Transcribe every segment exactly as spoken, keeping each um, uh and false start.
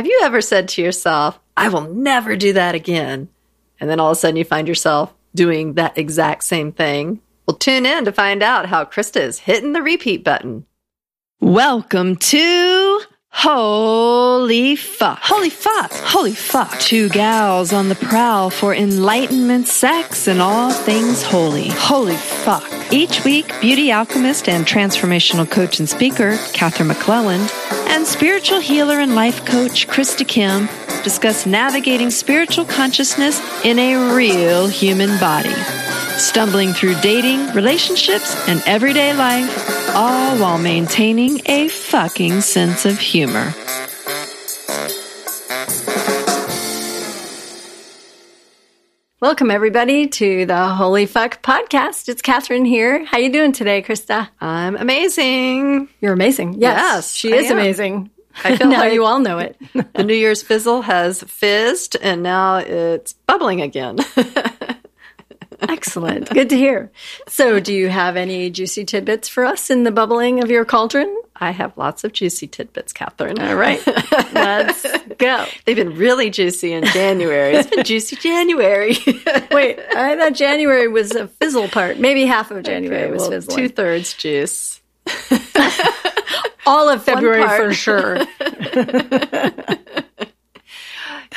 Have you ever said to yourself, I will never do that again? And then all of a sudden you find yourself doing that exact same thing. Well, tune in to find out how Krista is hitting the repeat button. Welcome to Holy Fuck. Holy Fuck. Holy Fuck. Two gals on the prowl for enlightenment, sex, and all things holy. Holy Fuck. Each week, beauty alchemist and transformational coach and speaker, Catherine McClelland, and spiritual healer and life coach, Krista Kim, discuss navigating spiritual consciousness in a real human body. Stumbling through dating, relationships, and everyday life, all while maintaining a fucking sense of humor. Welcome, everybody, to the Holy Fuck podcast. It's Catherine here. How you doing today, Krista? I'm amazing. You're amazing. Yes, yes she is amazing. I feel now like you all know it. The New Year's fizzle has fizzed, and now it's bubbling again. Excellent. Good to hear. So do you have any juicy tidbits for us in the bubbling of your cauldron? I have lots of juicy tidbits, Catherine. All right. Let's go. They've been really juicy in January. It's been juicy January. Wait, I thought January was a fizzle part. Maybe half of January okay, was well, fizzling. Two-thirds juice. All of February for sure.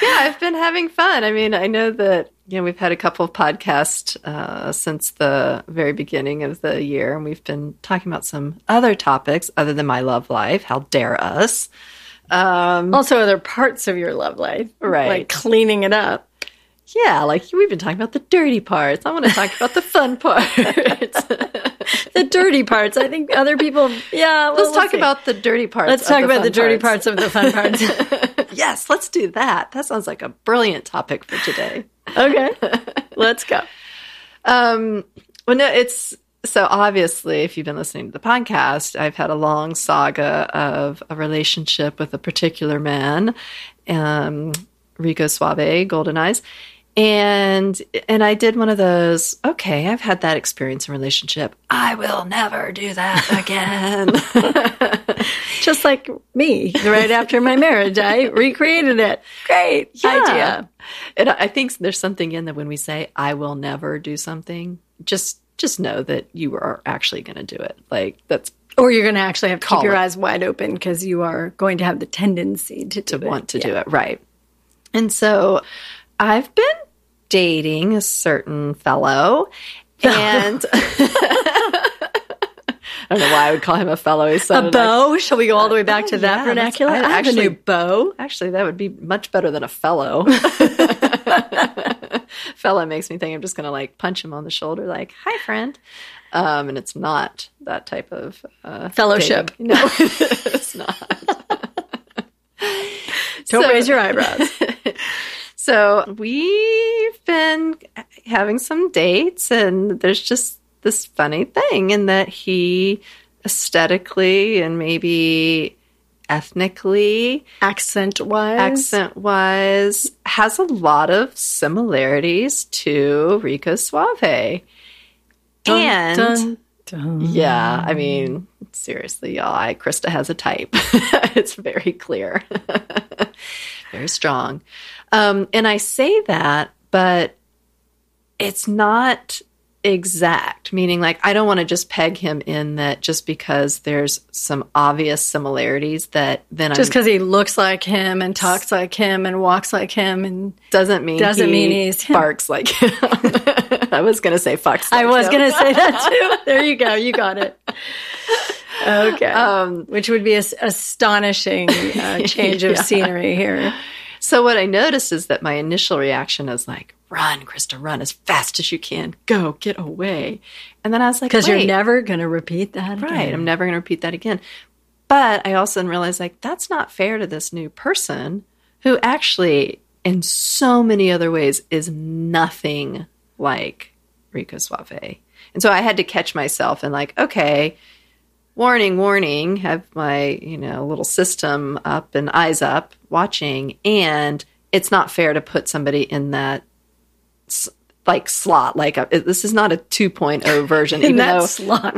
Yeah, I've been having fun. I mean, I know that, you know, we've had a couple of podcasts uh, since the very beginning of the year, and we've been talking about some other topics other than my love life. How dare us? Um, also, other parts of your love life, right? Like cleaning it up. Yeah, like we've been talking about the dirty parts. I want to talk about the fun parts. The dirty parts. I think other people, yeah. Well, let's we'll talk see. about the dirty parts. Let's talk the about the dirty parts. parts of the fun parts. Yes, let's do that. That sounds like a brilliant topic for today. Okay, let's go. Um, well, no, it's so obviously, if you've been listening to the podcast, I've had a long saga of a relationship with a particular man, um, Rico Suave, Golden Eyes. And and I did one of those, okay, I've had that experience in a relationship. I will never do that again. Just like me, right after my marriage, I recreated it. Great yeah. idea. And I think there's something in that when we say, I will never do something, just just know that you are actually going to do it. Like that's Or you're going to actually have to keep your it. eyes wide open because you are going to have the tendency to, to do want it. to yeah. do it. Right. And so I've been dating a certain fellow, and I don't know why I would call him a fellow. He's a beau? Like, shall we go all the way back oh, to that yeah, vernacular? I, I have actually, a new beau. Actually, that would be much better than a fellow. Fellow makes me think I'm just going to like punch him on the shoulder, like, hi, friend. Um, and it's not that type of uh, fellowship. Dating. No, it's not. Don't so, raise your eyebrows. So we've been having some dates, and there's just this funny thing in that he aesthetically and maybe ethnically, accent-wise, accent-wise, has a lot of similarities to Rico Suave. Dun, and dun, dun. Yeah, I mean, seriously, y'all, I, Krista has a type. It's very clear, very strong. Um, and I say that, but it's not exact, meaning like I don't want to just peg him in that just because there's some obvious similarities that then just because he looks like him and talks like him and walks like him and doesn't mean doesn't he mean he's barks him. like him. I was going to say fucks. Like I was going to say that too. There you go. You got it. Okay. Um, Which would be an astonishing uh, change yeah. of scenery here. So what I noticed is that my initial reaction is like, run, Krista, run as fast as you can. Go, get away. And then I was like, because you're never going to repeat that right, again. Right, I'm never going to repeat that again. But I also realized, like, that's not fair to this new person who actually, in so many other ways, is nothing like Rico Suave. And so I had to catch myself and like, okay, warning, warning, have my, you know, little system up and eyes up watching. And it's not fair to put somebody in that, like, slot. Like, a, this is not a two point oh version. in even that though, slot.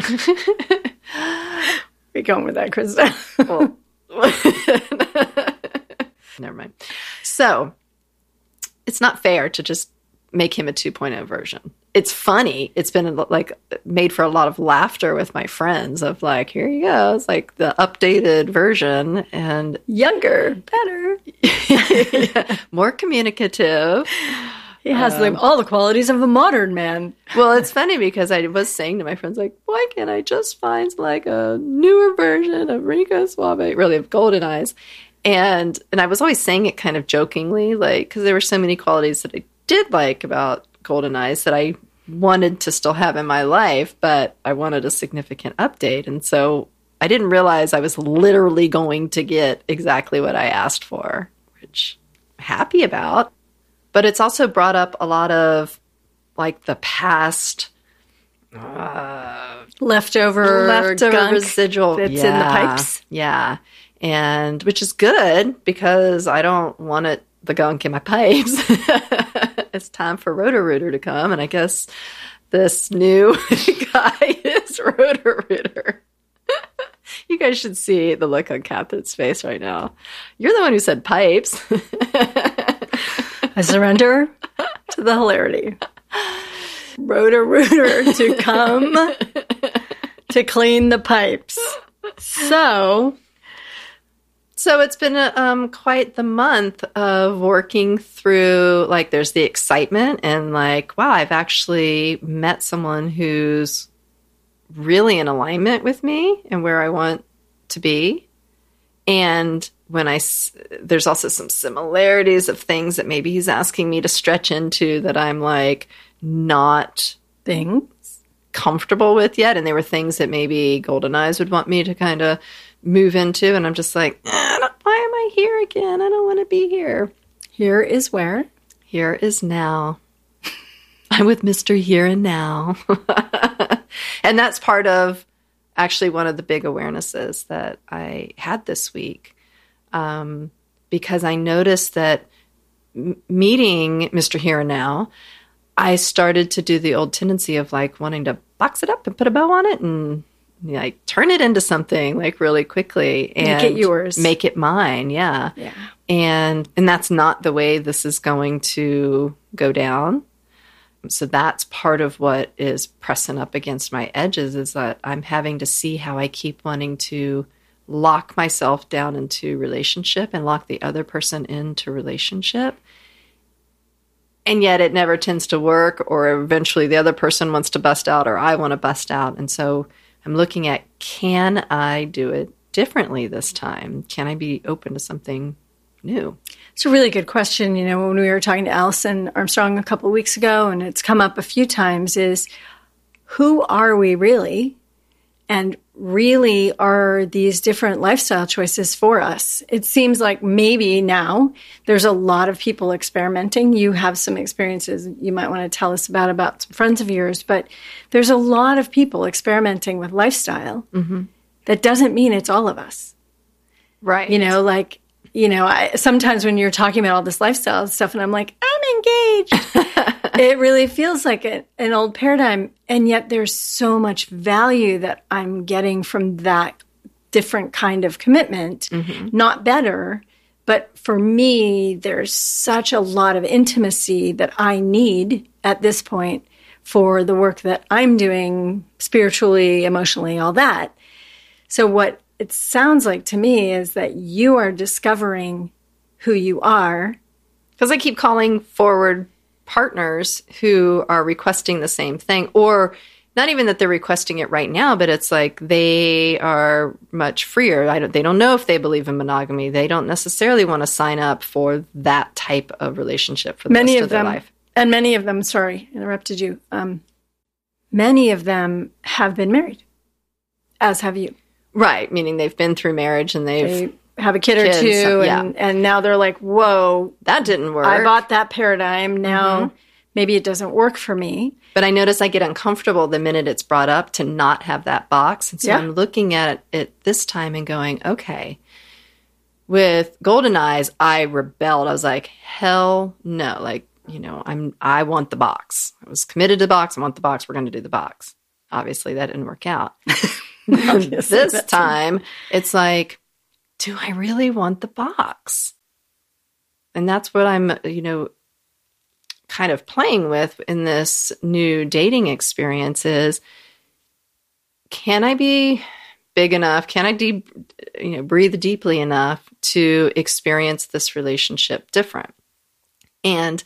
We're going with that, Krista. Well, Never mind. So it's not fair to just make him a two point oh version. It's funny. It's been like made for a lot of laughter with my friends of like, here you go. It's like the updated version and younger, better, yeah, more communicative. He has um, like all the qualities of the modern man. Well, it's funny because I was saying to my friends, like, why can't I just find like a newer version of Rico Suave, really of Golden Eyes? And and I was always saying it kind of jokingly, like, because there were so many qualities that I did like about Golden Eyes that I wanted to still have in my life, but I wanted a significant update. And so I didn't realize I was literally going to get exactly what I asked for, which I'm happy about. But it's also brought up a lot of, like, the past uh, leftover, leftover residual that's yeah. in the pipes. Yeah, and which is good because I don't want it the gunk in my pipes. It's time for Roto-Rooter to come, and I guess this new guy is Roto-Rooter. You guys should see the look on Catherine's face right now. You're the one who said pipes. I surrender to the hilarity. Roto-Rooter to come to clean the pipes. So, so it's been a, um, quite the month of working through, like, there's the excitement and, like, wow, I've actually met someone who's really in alignment with me and where I want to be. And when I, there's also some similarities of things that maybe he's asking me to stretch into that I'm like not things comfortable with yet. And they were things that maybe Golden Eyes would want me to kind of move into. And I'm just like, eh, why am I here again? I don't want to be here. Here is where? Here is now. I'm with Mister Here and Now. And that's part of actually one of the big awarenesses that I had this week, um, because I noticed that m- meeting Mister Here and Now, I started to do the old tendency of like wanting to box it up and put a bow on it and like turn it into something like really quickly and make it yours, make it mine. Yeah. Yeah. And, and that's not the way this is going to go down. So that's part of what is pressing up against my edges is that I'm having to see how I keep wanting to lock myself down into relationship and lock the other person into relationship. And yet it never tends to work, or eventually the other person wants to bust out or I want to bust out. And so I'm looking at, can I do it differently this time? Can I be open to something new? It's a really good question. You know, when we were talking to Allison Armstrong a couple of weeks ago, and it's come up a few times, is who are we really? And really are these different lifestyle choices for us? It seems like maybe now there's a lot of people experimenting. You have some experiences you might want to tell us about, about some friends of yours, but there's a lot of people experimenting with lifestyle. Mm-hmm. That doesn't mean it's all of us. Right. You know, like, You know, I, sometimes when you're talking about all this lifestyle stuff and I'm like, I'm engaged, it really feels like a, an old paradigm. And yet there's so much value that I'm getting from that different kind of commitment, mm-hmm. not better. But for me, there's such a lot of intimacy that I need at this point for the work that I'm doing spiritually, emotionally, all that. So what it sounds like to me is that you are discovering who you are. Because I keep calling forward partners who are requesting the same thing, or not even that they're requesting it right now, but it's like they are much freer. I don't, they don't know if they believe in monogamy. They don't necessarily want to sign up for that type of relationship for the many rest of, of their them, life. And many of them, sorry, interrupted you. Um, many of them have been married, as have you. Right, meaning they've been through marriage and they've they have a kid kids, or two, so, yeah. and, and now they're like, whoa, that didn't work. I bought that paradigm. Now mm-hmm. maybe it doesn't work for me. But I notice I get uncomfortable the minute it's brought up to not have that box. And so yeah. I'm looking at it this time and going, okay, with Golden Eyes, I rebelled. I was like, hell no. Like, you know, I'm I want the box. I was committed to the box. I want the box. We're going to do the box. Obviously, that didn't work out. This time, it's like, do I really want the box? And that's what I'm, you know, kind of playing with in this new dating experience is, can I be big enough? Can I de- you know, breathe deeply enough to experience this relationship different? And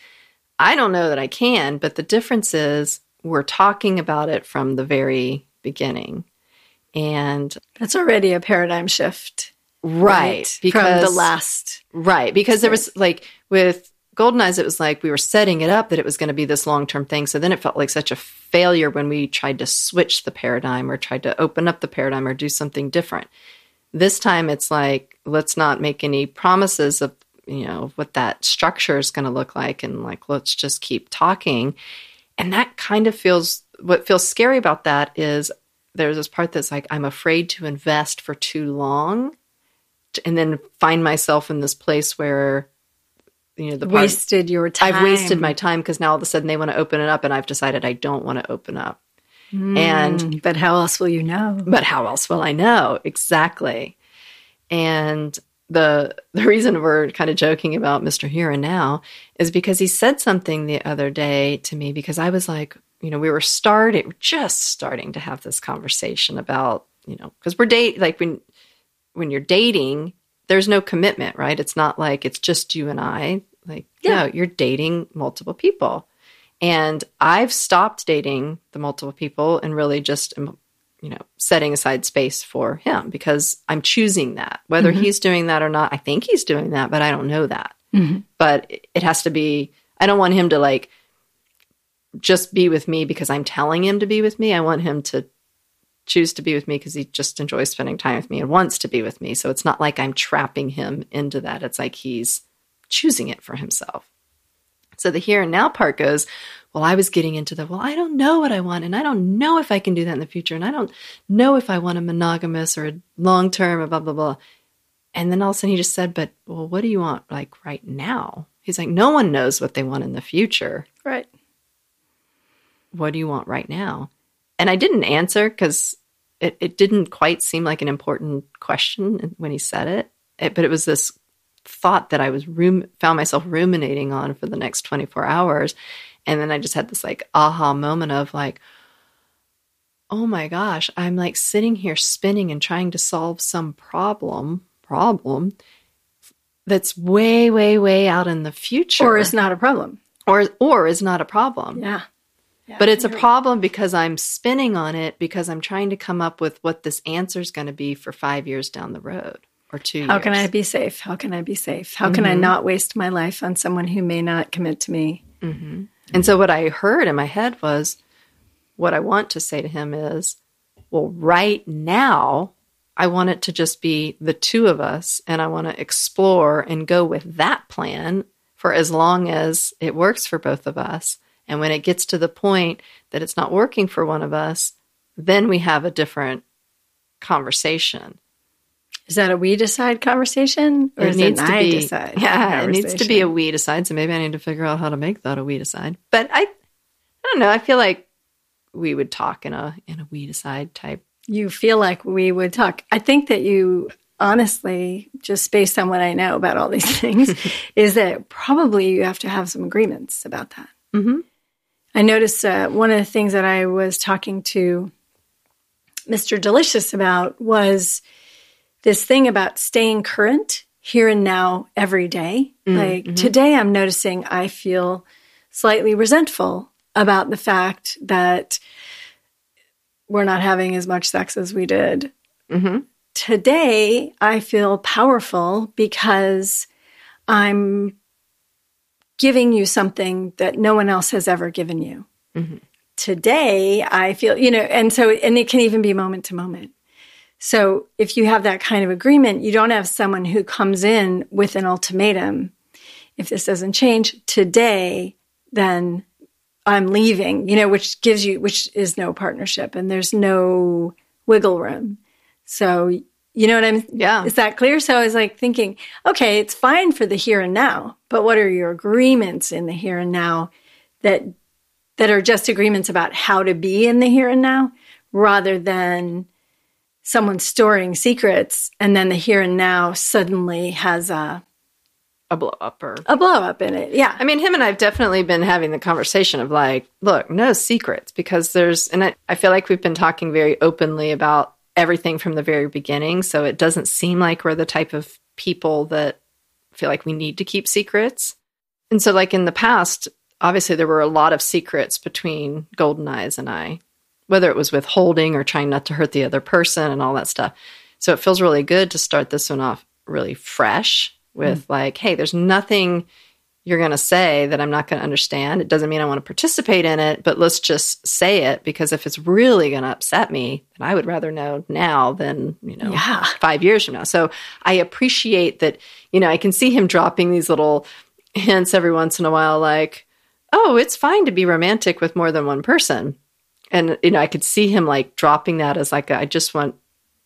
I don't know that I can, but the difference is we're talking about it from the very beginning. And that's already a paradigm shift. Right. right because, from the last. Right. Because there was like with Golden Eyes, it was like we were setting it up that it was going to be this long-term thing. So then it felt like such a failure when we tried to switch the paradigm or tried to open up the paradigm or do something different. This time it's like, let's not make any promises of, you know, what that structure is going to look like. And like, let's just keep talking. And that kind of feels, what feels scary about that is there's this part that's like, I'm afraid to invest for too long and then find myself in this place where, you know, the part, wasted your time. I've wasted my time because now all of a sudden they want to open it up and I've decided I don't want to open up. Mm, and but how else will you know? But how else will I know? Exactly. And the the reason we're kind of joking about Mister Here and Now is because he said something the other day to me because I was like, you know, we were starting, just starting to have this conversation about, you know, because we're dating, like when when you're dating, there's no commitment, right? It's not like it's just you and I. Like, yeah. No, you're dating multiple people. And I've stopped dating the multiple people and really just, you know, setting aside space for him because I'm choosing that. Whether mm-hmm. he's doing that or not, I think he's doing that, but I don't know that. Mm-hmm. But it has to be, I don't want him to like just be with me because I'm telling him to be with me. I want him to choose to be with me because he just enjoys spending time with me and wants to be with me. So it's not like I'm trapping him into that. It's like he's choosing it for himself. So the here and now part goes, well, I was getting into the, well, I don't know what I want. And I don't know if I can do that in the future. And I don't know if I want a monogamous or a long-term or blah, blah, blah. And then all of a sudden he just said, but well, what do you want like right now? He's like, no one knows what they want in the future. Right. What do you want right now? And I didn't answer because it, it didn't quite seem like an important question when he said it. it but it was this thought that I was rum- found myself ruminating on for the next twenty-four hours. And then I just had this like aha moment of like, oh my gosh, I'm like sitting here spinning and trying to solve some problem, problem that's way, way, way out in the future. Or is not a problem. Or, or is not a problem. Yeah. Yeah, but it's a problem because I'm spinning on it because I'm trying to come up with what this answer is going to be for five years down the road or two years. How can I be safe? How can I be safe? How mm-hmm. can I not waste my life on someone who may not commit to me? Mm-hmm. And so what I heard in my head was, what I want to say to him is, well, right now, I want it to just be the two of us, and I want to explore and go with that plan for as long as it works for both of us. And when it gets to the point that it's not working for one of us, then we have a different conversation. Is that a we decide conversation? Or it is needs it an to I be, decide? Yeah, it needs to be a we decide. So maybe I need to figure out how to make that a we decide. But I, I don't know. I feel like we would talk in a in a we decide type. You feel like we would talk. I think that you, honestly, just based on what I know about all these things, is that probably you have to have some agreements about that. Mm-hmm. I noticed uh, one of the things that I was talking to Mister Delicious about was this thing about staying current here and now every day. Mm-hmm. Like mm-hmm. today I'm noticing I feel slightly resentful about the fact that we're not having as much sex as we did. Mm-hmm. Today I feel powerful because I'm giving you something that no one else has ever given you. Mm-hmm. Today, I feel, you know, and so, and it can even be moment to moment. So if you have that kind of agreement, you don't have someone who comes in with an ultimatum. If this doesn't change today, then I'm leaving, you know, which gives you, which is no partnership and there's no wiggle room. So, you know what I'm, yeah. Is that clear? So I was like thinking, okay, it's fine for the here and now, but what are your agreements in the here and now that that are just agreements about how to be in the here and now rather than someone storing secrets and then the here and now suddenly has a a blow up or a blow up in it. Yeah. I mean, him and I've definitely been having the conversation of like, look, no secrets, because there's, and I, I feel like we've been talking very openly about everything from the very beginning. So it doesn't seem like we're the type of people that feel like we need to keep secrets. And so like in the past, obviously there were a lot of secrets between Golden Eyes and I, whether it was withholding or trying not to hurt the other person and all that stuff. So it feels really good to start this one off really fresh with mm. like, hey, there's nothing you're going to say that I'm not going to understand. It doesn't mean I want to participate in it, but let's just say it, because if it's really going to upset me, then I would rather know now than, you know, yeah. five years from now. So I appreciate that, you know, I can see him dropping these little hints every once in a while, like, oh, it's fine to be romantic with more than one person. And, you know, I could see him like dropping that as like, I just want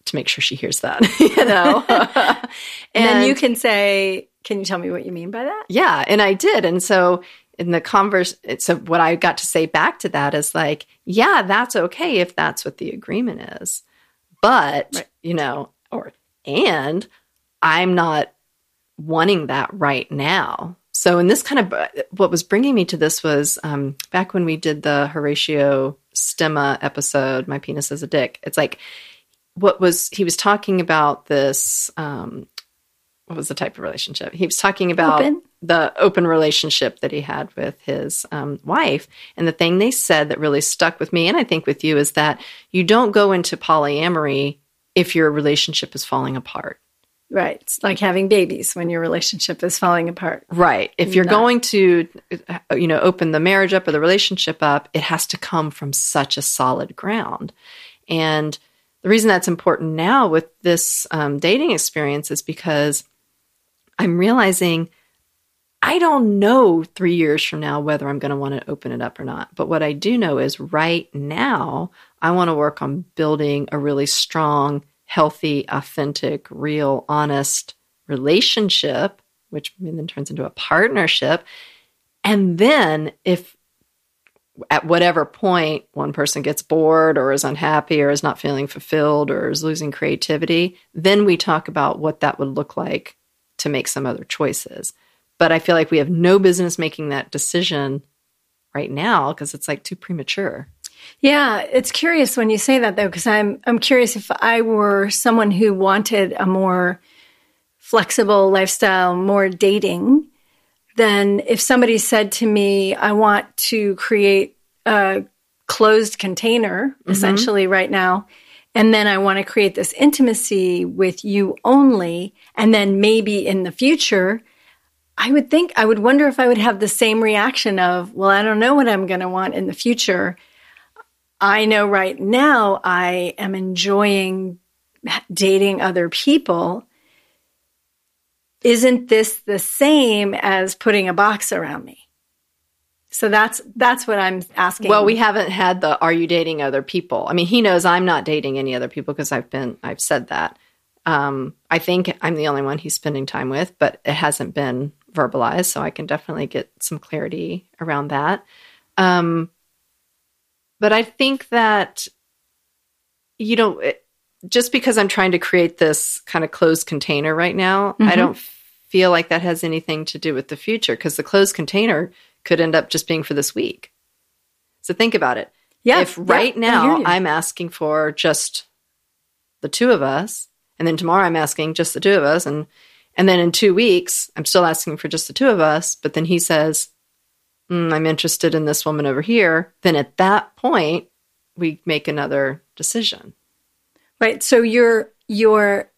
to make sure she hears that, you know? and, and then you can say, can you tell me what you mean by that? Yeah, and I did. And so in the converse, so what I got to say back to that is like, yeah, that's okay if that's what the agreement is. But, right. you know, or and I'm not wanting that right now. So in this kind of, what was bringing me to this was um, back when we did the Horatio Stemma episode, My Penis is a Dick. It's like, what was, he was talking about this, um, what was the type of relationship? He was talking about open. the open relationship that he had with his um, wife. And the thing they said that really stuck with me, and I think with you, is that you don't go into polyamory if your relationship is falling apart. Right. It's like having babies when your relationship is falling apart. Right. If you're Not. going to, you know, open the marriage up or the relationship up, it has to come from such a solid ground. And the reason that's important now with this um, dating experience is because I'm realizing I don't know three years from now whether I'm going to want to open it up or not. But what I do know is right now, I want to work on building a really strong, healthy, authentic, real, honest relationship, which then turns into a partnership. And then if at whatever point one person gets bored or is unhappy or is not feeling fulfilled or is losing creativity, then we talk about what that would look like to make some other choices. But I feel like we have no business making that decision right now because it's like too premature. Yeah, it's curious when you say that, though, because I'm I'm curious if I were someone who wanted a more flexible lifestyle, more dating, then if somebody said to me, I want to create a closed container, mm-hmm. essentially right now, and then I want to create this intimacy with you only, and then maybe in the future, I would think, I would wonder if I would have the same reaction of, well, I don't know what I'm going to want in the future. I know right now I am enjoying dating other people. Isn't this the same as putting a box around me? So that's that's what I'm asking. Well, we haven't had the are you dating other people? I mean, he knows I'm not dating any other people because I've been I've said that. Um, I think I'm the only one he's spending time with, but it hasn't been verbalized, so I can definitely get some clarity around that. Um But I think that, you know, it, just because I'm trying to create this kind of closed container right now, mm-hmm. I don't feel like that has anything to do with the future, because the closed container could end up just being for this week. So think about it. Yeah, if right yeah, now I'm asking for just the two of us, and then tomorrow I'm asking just the two of us, and, and then in two weeks I'm still asking for just the two of us, but then he says, Mm, I'm interested in this woman over here, then at that point, we make another decision. Right. So your your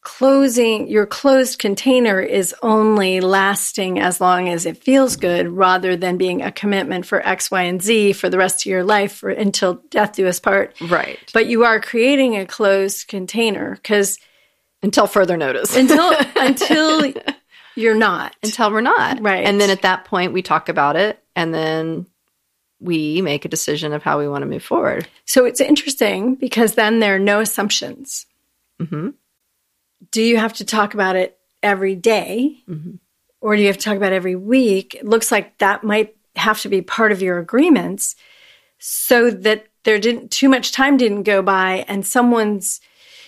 closing your closed container is only lasting as long as it feels good, rather than being a commitment for X, Y, and Z for the rest of your life, or until death do us part. Right. But you are creating a closed container because until further notice. Until until You're not. Until we're not. Right. And then at that point, we talk about it, and then we make a decision of how we want to move forward. So it's interesting because then there are no assumptions. Mm-hmm. Do you have to talk about it every day, mm-hmm. or do you have to talk about it every week? It looks like that might have to be part of your agreements, so that there didn't too much time didn't go by, and someone's,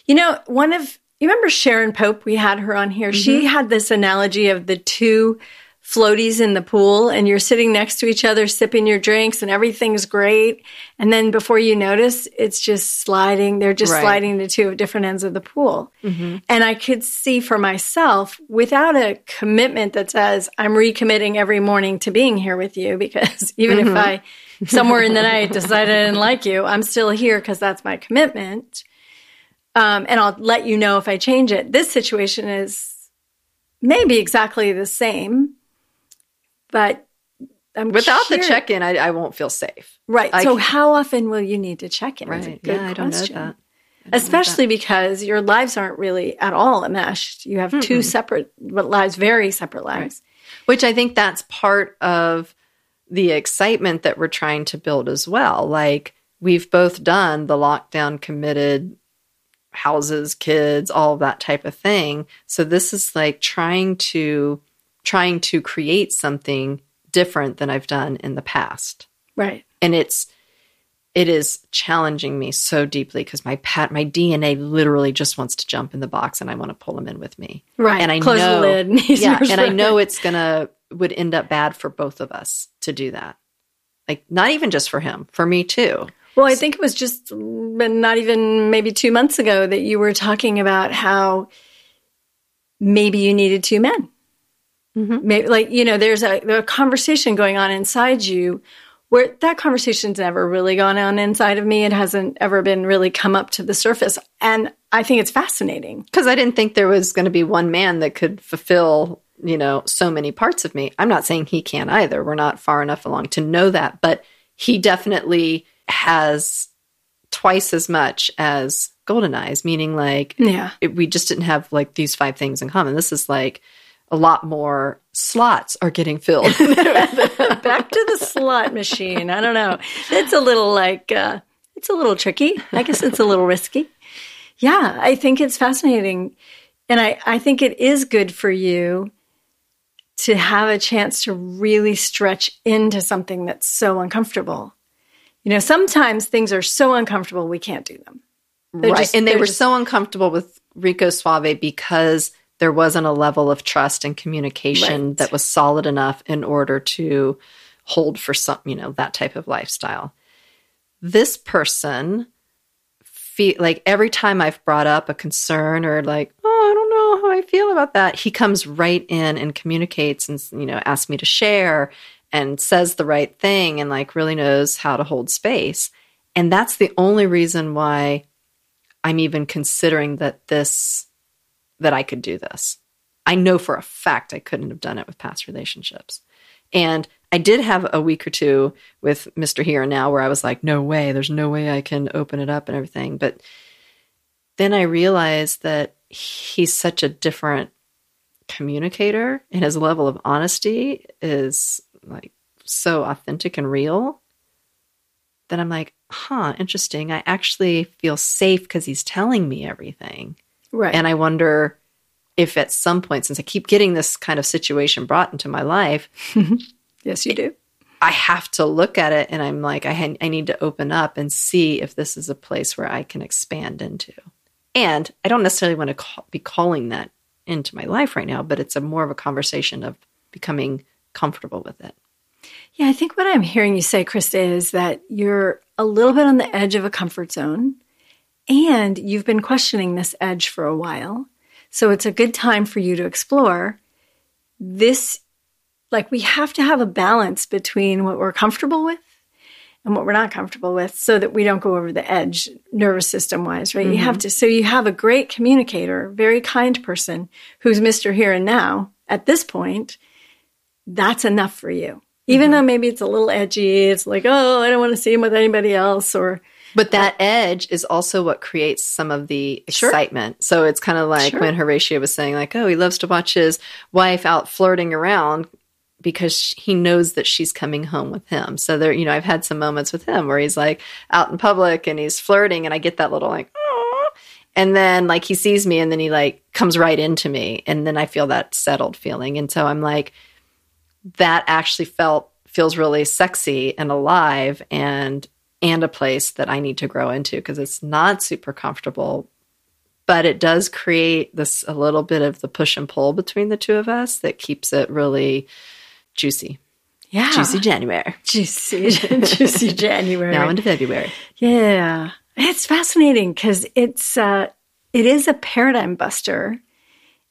you know, one of You remember Sharon Pope? We had her on here. Mm-hmm. She had this analogy of the two floaties in the pool, and you're sitting next to each other sipping your drinks, and everything's great. And then before you notice, it's just sliding. They're just right. sliding to two different ends of the pool. Mm-hmm. And I could see for myself, without a commitment that says, I'm recommitting every morning to being here with you, because even mm-hmm. if I somewhere in the night decide I didn't like you, I'm still here because that's my commitment. Um, and I'll let you know if I change it. This situation is maybe exactly the same, but I'm without curious. the check-in, I, I won't feel safe. Right. I so can... how often will you need to check in? Right. Yeah, I don't know that. Don't Especially know that. Because your lives aren't really at all enmeshed. You have mm-hmm. two separate lives, very separate lives. Right. Which I think that's part of the excitement that we're trying to build as well. Like, we've both done the lockdown committed houses, kids, all of that type of thing. So this is like trying to trying to create something different than I've done in the past. Right. And it's it is challenging me so deeply because my pat my D N A literally just wants to jump in the box, and I want to pull them in with me. Right. And I Close know the lid. Yeah, and I know it's gonna would end up bad for both of us to do that. Like, not even just for him, for me too. Well, I think it was just not even maybe two months ago that you were talking about how maybe you needed two men. Mm-hmm. Maybe, like, you know, there's a, there's a conversation going on inside you where that conversation's never really gone on inside of me. It hasn't ever been really come up to the surface. And I think it's fascinating. Because I didn't think there was going to be one man that could fulfill, you know, so many parts of me. I'm not saying he can't either. We're not far enough along to know that. But he definitely has twice as much as Golden Eyes, meaning like yeah. it, we just didn't have like these five things in common. This is like a lot more slots are getting filled. Back to the slot machine. I don't know. It's a little like, uh, it's a little tricky. I guess it's a little risky. Yeah, I think it's fascinating. And I, I think it is good for you to have a chance to really stretch into something that's so uncomfortable. You know, sometimes things are so uncomfortable, we can't do them. They're right. Just, and they were just... so uncomfortable with Rico Suave because there wasn't a level of trust and communication right. that was solid enough in order to hold for some, you know, that type of lifestyle. This person, fe- like every time I've brought up a concern or like, oh, I don't know how I feel about that, he comes right in and communicates and, you know, asks me to share and says the right thing and like really knows how to hold space. And that's the only reason why I'm even considering that this, that I could do this. I know for a fact I couldn't have done it with past relationships. And I did have a week or two with Mister Here and Now where I was like, no way, there's no way I can open it up and everything. But then I realized that he's such a different communicator, and his level of honesty is like so authentic and real that I'm like, huh, interesting. I actually feel safe because he's telling me everything. Right. And I wonder if at some point, since I keep getting this kind of situation brought into my life. Yes, you do. I have to look at it and I'm like, I, ha- I need to open up and see if this is a place where I can expand into. And I don't necessarily want to ca- be calling that into my life right now, but it's a more of a conversation of becoming comfortable with it. Yeah, I think what I'm hearing you say, Krista, is that you're a little bit on the edge of a comfort zone, and you've been questioning this edge for a while. So it's a good time for you to explore this. Like, we have to have a balance between what we're comfortable with and what we're not comfortable with so that we don't go over the edge nervous system wise, right? Mm-hmm. You have to, so you have a great communicator, very kind person who's Mister Here and Now at this point. That's enough for you. Even mm-hmm. though maybe it's a little edgy, it's like, oh, I don't want to see him with anybody else. Or, But that uh, edge is also what creates some of the excitement. Sure. So it's kind of like sure. when Horatio was saying, like, oh, he loves to watch his wife out flirting around because he knows that she's coming home with him. So there, you know, I've had some moments with him where he's like out in public and he's flirting, and I get that little like, oh, and then like he sees me and then he like comes right into me. And then I feel that settled feeling. And so I'm like, that actually felt feels really sexy and alive and and a place that I need to grow into because it's not super comfortable, but it does create this a little bit of the push and pull between the two of us that keeps it really juicy. Yeah. Juicy January. Juicy, juicy January. Now into February. Yeah. It's fascinating because it's, uh, it is a paradigm buster,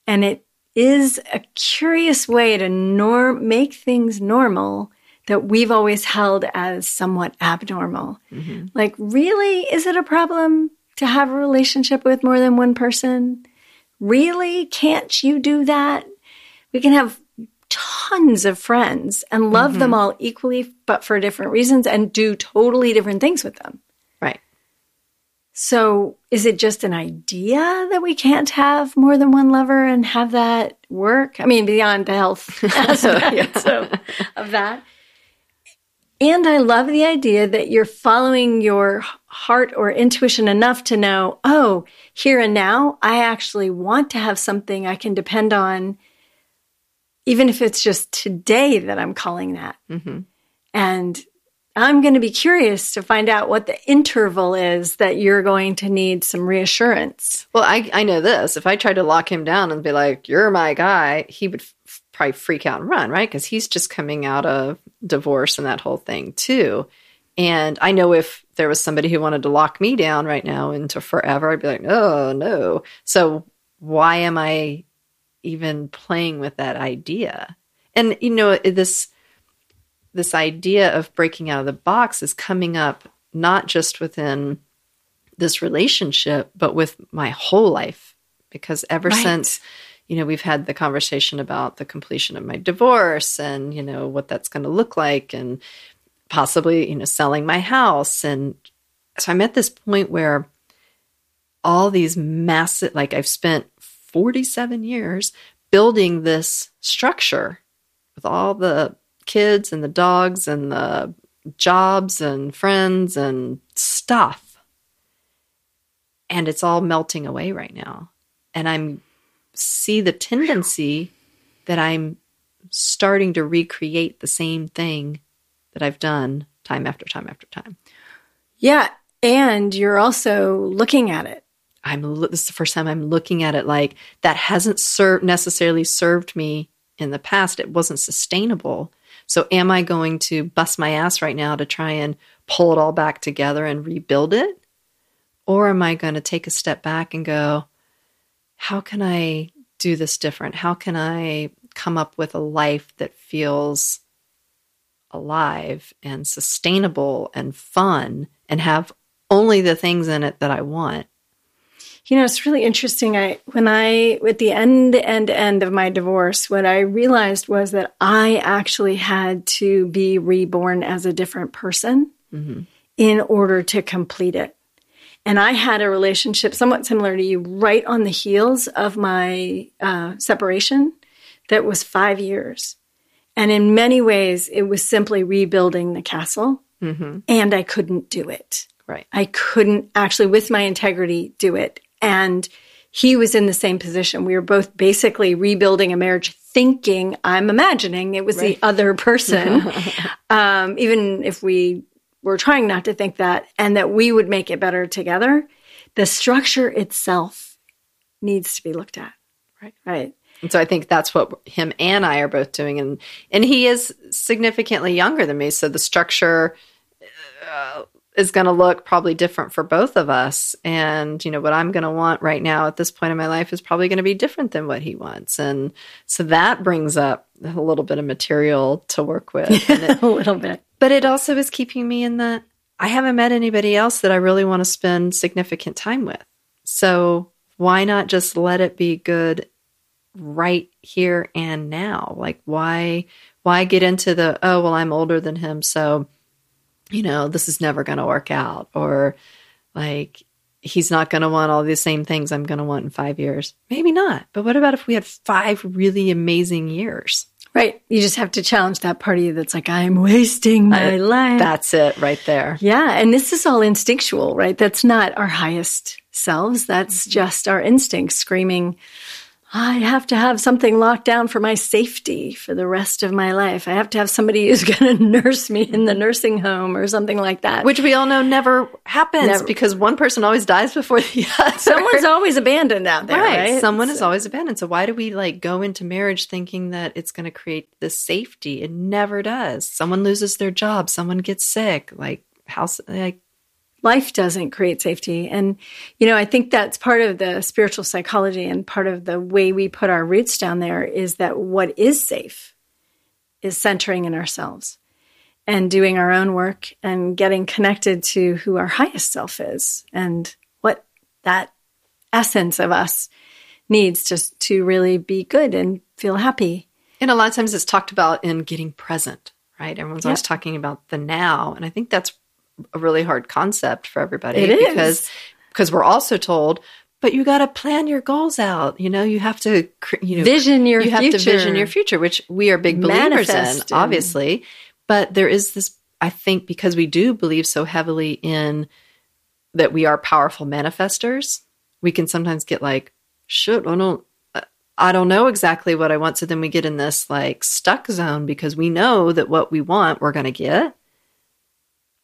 and it is a curious way to norm- make things normal that we've always held as somewhat abnormal. Mm-hmm. Like, really, is it a problem to have a relationship with more than one person? Really? Can't you do that? We can have tons of friends and love mm-hmm. them all equally, but for different reasons, and do totally different things with them. Right. So is it just an idea that we can't have more than one lover and have that work? I mean, beyond the health aspects of, of that. And I love the idea that you're following your heart or intuition enough to know, oh, here and now, I actually want to have something I can depend on, even if it's just today that I'm calling that. Mm-hmm. And I'm going to be curious to find out what the interval is that you're going to need some reassurance. Well, I, I know this. If I tried to lock him down and be like, you're my guy, he would f- probably freak out and run, right? Because he's just coming out of divorce and that whole thing too. And I know if there was somebody who wanted to lock me down right now into forever, I'd be like, oh, no. So why am I even playing with that idea? And, you know, this... This idea of breaking out of the box is coming up not just within this relationship, but with my whole life. Because ever right. since, you know, we've had the conversation about the completion of my divorce and, you know, what that's going to look like and possibly, you know, selling my house. And so I'm at this point where all these massive, like I've spent forty-seven years building this structure with all the kids and the dogs and the jobs and friends and stuff. And it's all melting away right now. And I'm see the tendency that I'm starting to recreate the same thing that I've done time after time after time. Yeah. And you're also looking at it. I'm, this is the first time I'm looking at it like that hasn't served necessarily served me in the past. It wasn't sustainable. So am I going to bust my ass right now to try and pull it all back together and rebuild it? Or am I going to take a step back and go, how can I do this different? How can I come up with a life that feels alive and sustainable and fun and have only the things in it that I want? You know, it's really interesting. I when I, at the end, end, end of my divorce, what I realized was that I actually had to be reborn as a different person mm-hmm. in order to complete it. And I had a relationship somewhat similar to you right on the heels of my uh, separation that was five years. And in many ways, it was simply rebuilding the castle, mm-hmm. and I couldn't do it. Right. I couldn't actually, with my integrity, do it. And he was in the same position. We were both basically rebuilding a marriage thinking, I'm imagining it was right. the other person, um, even if we were trying not to think that, and that we would make it better together. The structure itself needs to be looked at. Right. Right. And so I think that's what him and I are both doing. And, and he is significantly younger than me. So the structure uh, is going to look probably different for both of us. And, you know, what I'm going to want right now at this point in my life is probably going to be different than what he wants. And so that brings up a little bit of material to work with. And it, a little bit. But it also is keeping me in the, I haven't met anybody else that I really want to spend significant time with. So why not just let it be good right here and now? Like, why, why get into the, oh, well, I'm older than him, so you know, this is never going to work out, or like, he's not going to want all the same things I'm going to want in five years. Maybe not. But what about if we had five really amazing years? Right. You just have to challenge that part of you that's like, I'm wasting my I, life. That's it right there. Yeah. And this is all instinctual, right? That's not our highest selves. That's just our instincts screaming, I have to have something locked down for my safety for the rest of my life. I have to have somebody who's going to nurse me in the nursing home or something like that. Which we all know never happens never. Because one person always dies before the other. Someone's always abandoned out there, right? right? Someone so. is always abandoned. So why do we like go into marriage thinking that it's going to create this safety? It never does. Someone loses their job. Someone gets sick. Like, house, like, life doesn't create safety. And, you know, I think that's part of the spiritual psychology and part of the way we put our roots down there is that what is safe is centering in ourselves and doing our own work and getting connected to who our highest self is and what that essence of us needs just to really be good and feel happy. And a lot of times it's talked about in getting present, right? Everyone's yep. always talking about the now. And I think that's a really hard concept for everybody. It is. Because, because we're also told, but you got to plan your goals out. You know, you have to, you know, vision your you future. You have to vision your future, which we are big believers Manifest in, obviously. And... But there is this, I think, because we do believe so heavily in that we are powerful manifestors, we can sometimes get like, shit, I don't, I don't know exactly what I want. So then we get in this like stuck zone because we know that what we want, we're going to get.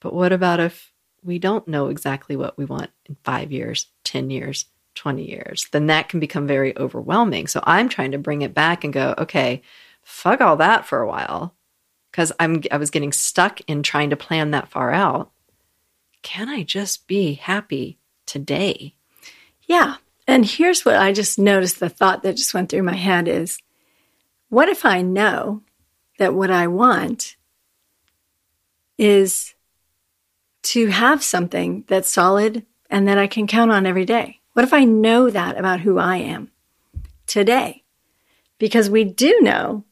But what about if we don't know exactly what we want in five years, ten years, twenty years? Then that can become very overwhelming. So I'm trying to bring it back and go, okay, fuck all that for a while because I'm I was getting stuck in trying to plan that far out. Can I just be happy today? Yeah. And here's what I just noticed, the thought that just went through my head is, what if I know that what I want is to have something that's solid and that I can count on every day? What if I know that about who I am today? Because we do know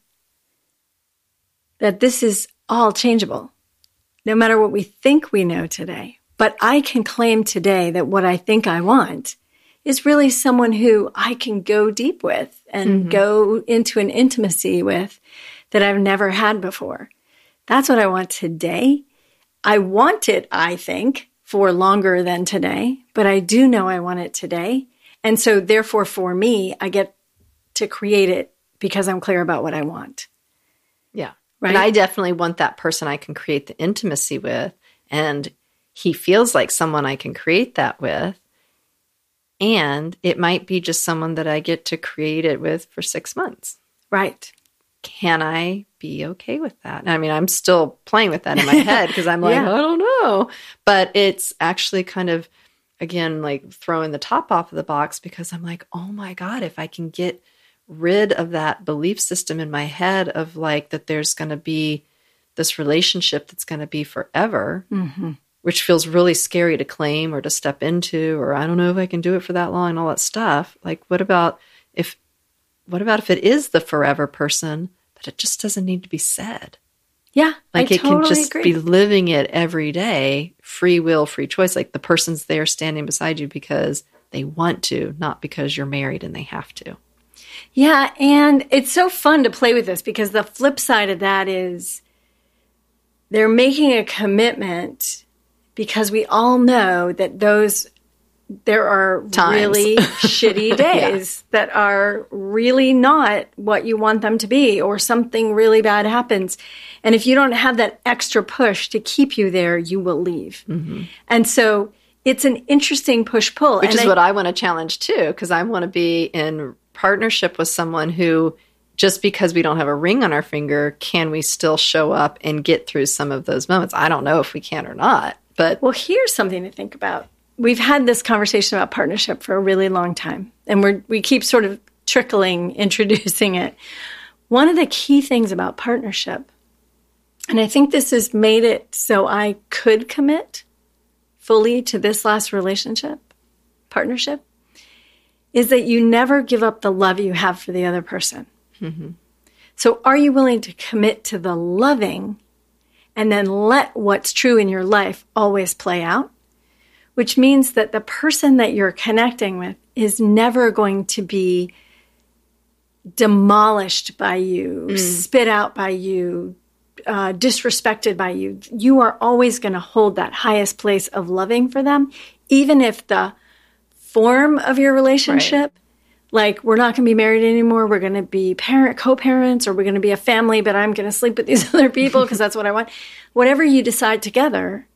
that this is all changeable, no matter what we think we know today. But I can claim today that what I think I want is really someone who I can go deep with and mm-hmm. go into an intimacy with that I've never had before. That's what I want today. I want it, I think, for longer than today, but I do know I want it today. And so therefore, for me, I get to create it because I'm clear about what I want. Yeah. Right. And I definitely want that person I can create the intimacy with. And he feels like someone I can create that with. And it might be just someone that I get to create it with for six months. Right. Can I be okay with that? I mean, I'm still playing with that in my head because I'm like, yeah. I don't know. But it's actually kind of, again, like throwing the top off of the box because I'm like, oh my God, if I can get rid of that belief system in my head of like that there's going to be this relationship that's going to be forever, mm-hmm. which feels really scary to claim or to step into, or I don't know if I can do it for that long and all that stuff. Like, what about if What about if it is the forever person, but it just doesn't need to be said? Yeah, like I it totally can just agree. Be living it every day, free will, free choice. Like the person's there standing beside you because they want to, not because you're married and they have to. Yeah, and it's so fun to play with this because the flip side of that is they're making a commitment because we all know that those There are Times. really shitty days yeah. that are really not what you want them to be, or something really bad happens. And if you don't have that extra push to keep you there, you will leave. Mm-hmm. And so it's an interesting push-pull. Which and is I, what I want to challenge too, because I want to be in partnership with someone who, just because we don't have a ring on our finger, can we still show up and get through some of those moments? I don't know if we can or not. But well, here's something to think about. We've had this conversation about partnership for a really long time, and we we keep sort of trickling, introducing it. One of the key things about partnership, and I think this has made it so I could commit fully to this last relationship, partnership, is that you never give up the love you have for the other person. Mm-hmm. So are you willing to commit to the loving and then let what's true in your life always play out? Which means that the person that you're connecting with is never going to be demolished by you, mm. spit out by you, uh, disrespected by you. You are always going to hold that highest place of loving for them, even if the form of your relationship right. like, we're not going to be married anymore. We're going to be parent, co-parents, or we're going to be a family, but I'm going to sleep with these other people because that's what I want. Whatever you decide together,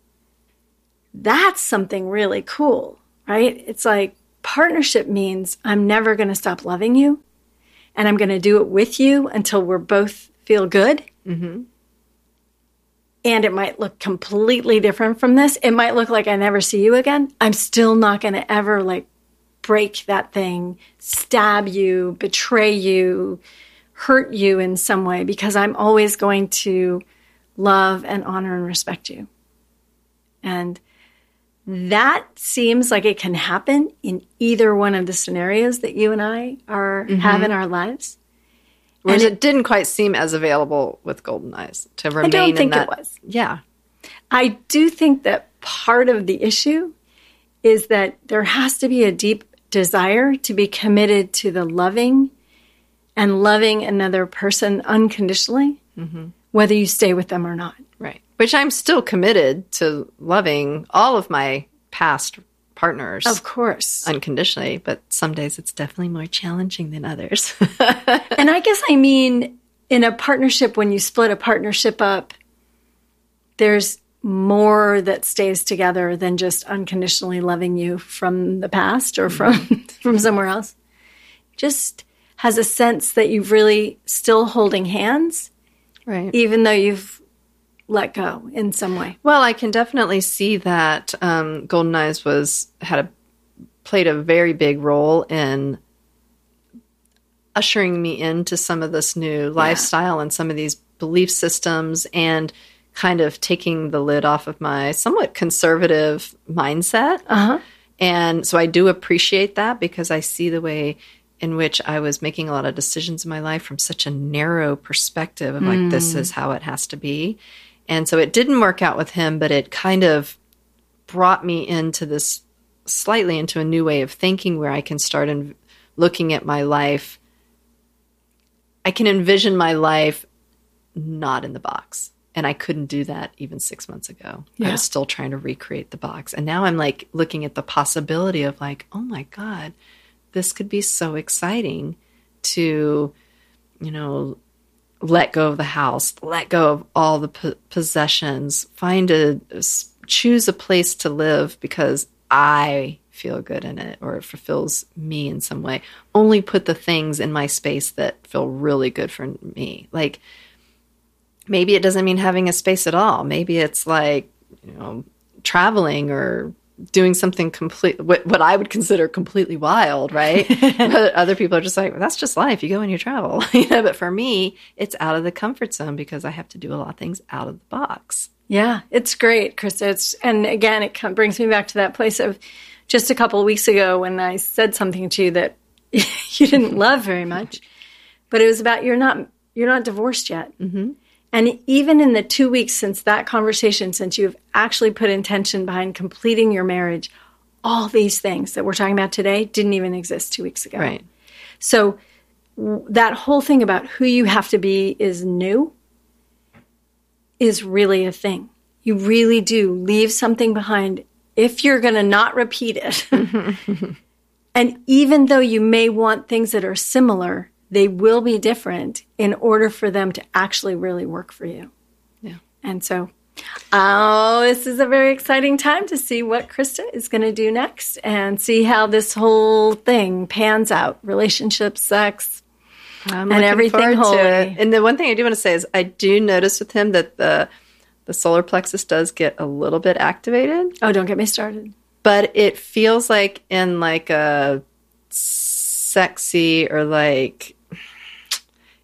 that's something really cool, right? It's like partnership means I'm never going to stop loving you, and I'm going to do it with you until we're both feel good. Mm-hmm. And it might look completely different from this. It might look like I never see you again. I'm still not going to ever, like, break that thing, stab you, betray you, hurt you in some way, because I'm always going to love and honor and respect you. And that seems like it can happen in either one of the scenarios that you and I are mm-hmm. have in our lives. Whereas it, it didn't quite seem as available with Golden Eyes to remain in that. I don't think that, it was. Yeah. I do think that part of the issue is that there has to be a deep desire to be committed to the loving and loving another person unconditionally, mm-hmm. whether you stay with them or not. Right. Which I'm still committed to loving all of my past partners. Of course. Unconditionally, but some days it's definitely more challenging than others. And I guess I mean in a partnership, when you split a partnership up, there's more that stays together than just unconditionally loving you from the past or from, from somewhere else. Just has a sense that you've really still holding hands, right? Even though you've let go in some way. Well, I can definitely see that um, Golden Eyes was had a, played a very big role in ushering me into some of this new lifestyle yeah. and some of these belief systems, and kind of taking the lid off of my somewhat conservative mindset. Uh-huh. And so I do appreciate that, because I see the way in which I was making a lot of decisions in my life from such a narrow perspective of like, mm. this is how it has to be. And so it didn't work out with him, but it kind of brought me into this slightly into a new way of thinking, where I can start in looking at my life. I can envision my life not in the box. And I couldn't do that even six months ago. Yeah. I was still trying to recreate the box. And now I'm like looking at the possibility of like, oh my God, this could be so exciting to, you know, let go of the house, let go of all the po- possessions, find a, choose a place to live because I feel good in it, or it fulfills me in some way. Only put the things in my space that feel really good for me. Like, maybe it doesn't mean having a space at all. Maybe it's like, you know, traveling or doing something complete, what, what I would consider completely wild, right? Other people are just like, well, that's just life. You go and you travel. You know, but for me, it's out of the comfort zone, because I have to do a lot of things out of the box. Yeah, it's great, Krista. It's, and again, it come, brings me back to that place of just a couple of weeks ago when I said something to you that you didn't love very much, but it was about you're not you're not divorced yet. Mm-hmm. And even in the two weeks since that conversation, since you've actually put intention behind completing your marriage, all these things that we're talking about today didn't even exist two weeks ago. Right. So w- that whole thing about who you have to be is new is really a thing. You really do leave something behind if you're going to not repeat it. And even though you may want things that are similar, they will be different in order for them to actually really work for you. Yeah. And so, oh, this is a very exciting time to see what Krista is going to do next and see how this whole thing pans out. Relationship, sex, I'm and everything holy. And the one thing I do want to say is I do notice with him that the the solar plexus does get a little bit activated. Oh, don't get me started. But it feels like in like a sexy or like...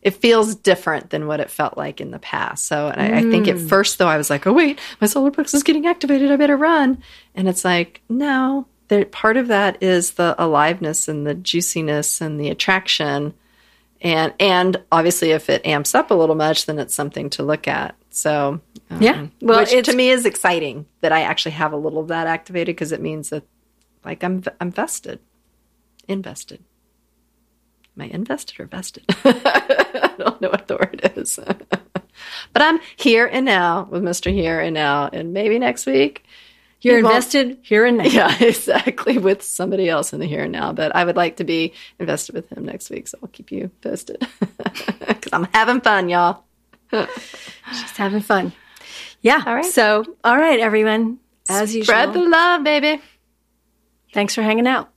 It feels different than what it felt like in the past. So and I, mm. I think at first, though, I was like, oh, wait, my solar plexus is getting activated. I better run. And it's like, no, there, part of that is the aliveness and the juiciness and the attraction. And and obviously, if it amps up a little much, then it's something to look at. So um, yeah, well, which it's, to me is exciting that I actually have a little of that activated, because it means that like I'm I'm vested, invested. Am I invested or vested? I don't know what the word is. But I'm here and now with Mister Here and Now. And maybe next week You're people. invested here and now. Yeah, exactly, with somebody else in the here and now. But I would like to be invested with him next week, so I'll keep you posted. Because I'm having fun, y'all. She's having fun. Yeah. All right. So, all right, everyone. As Spread usual. Spread the love, baby. Thanks for hanging out.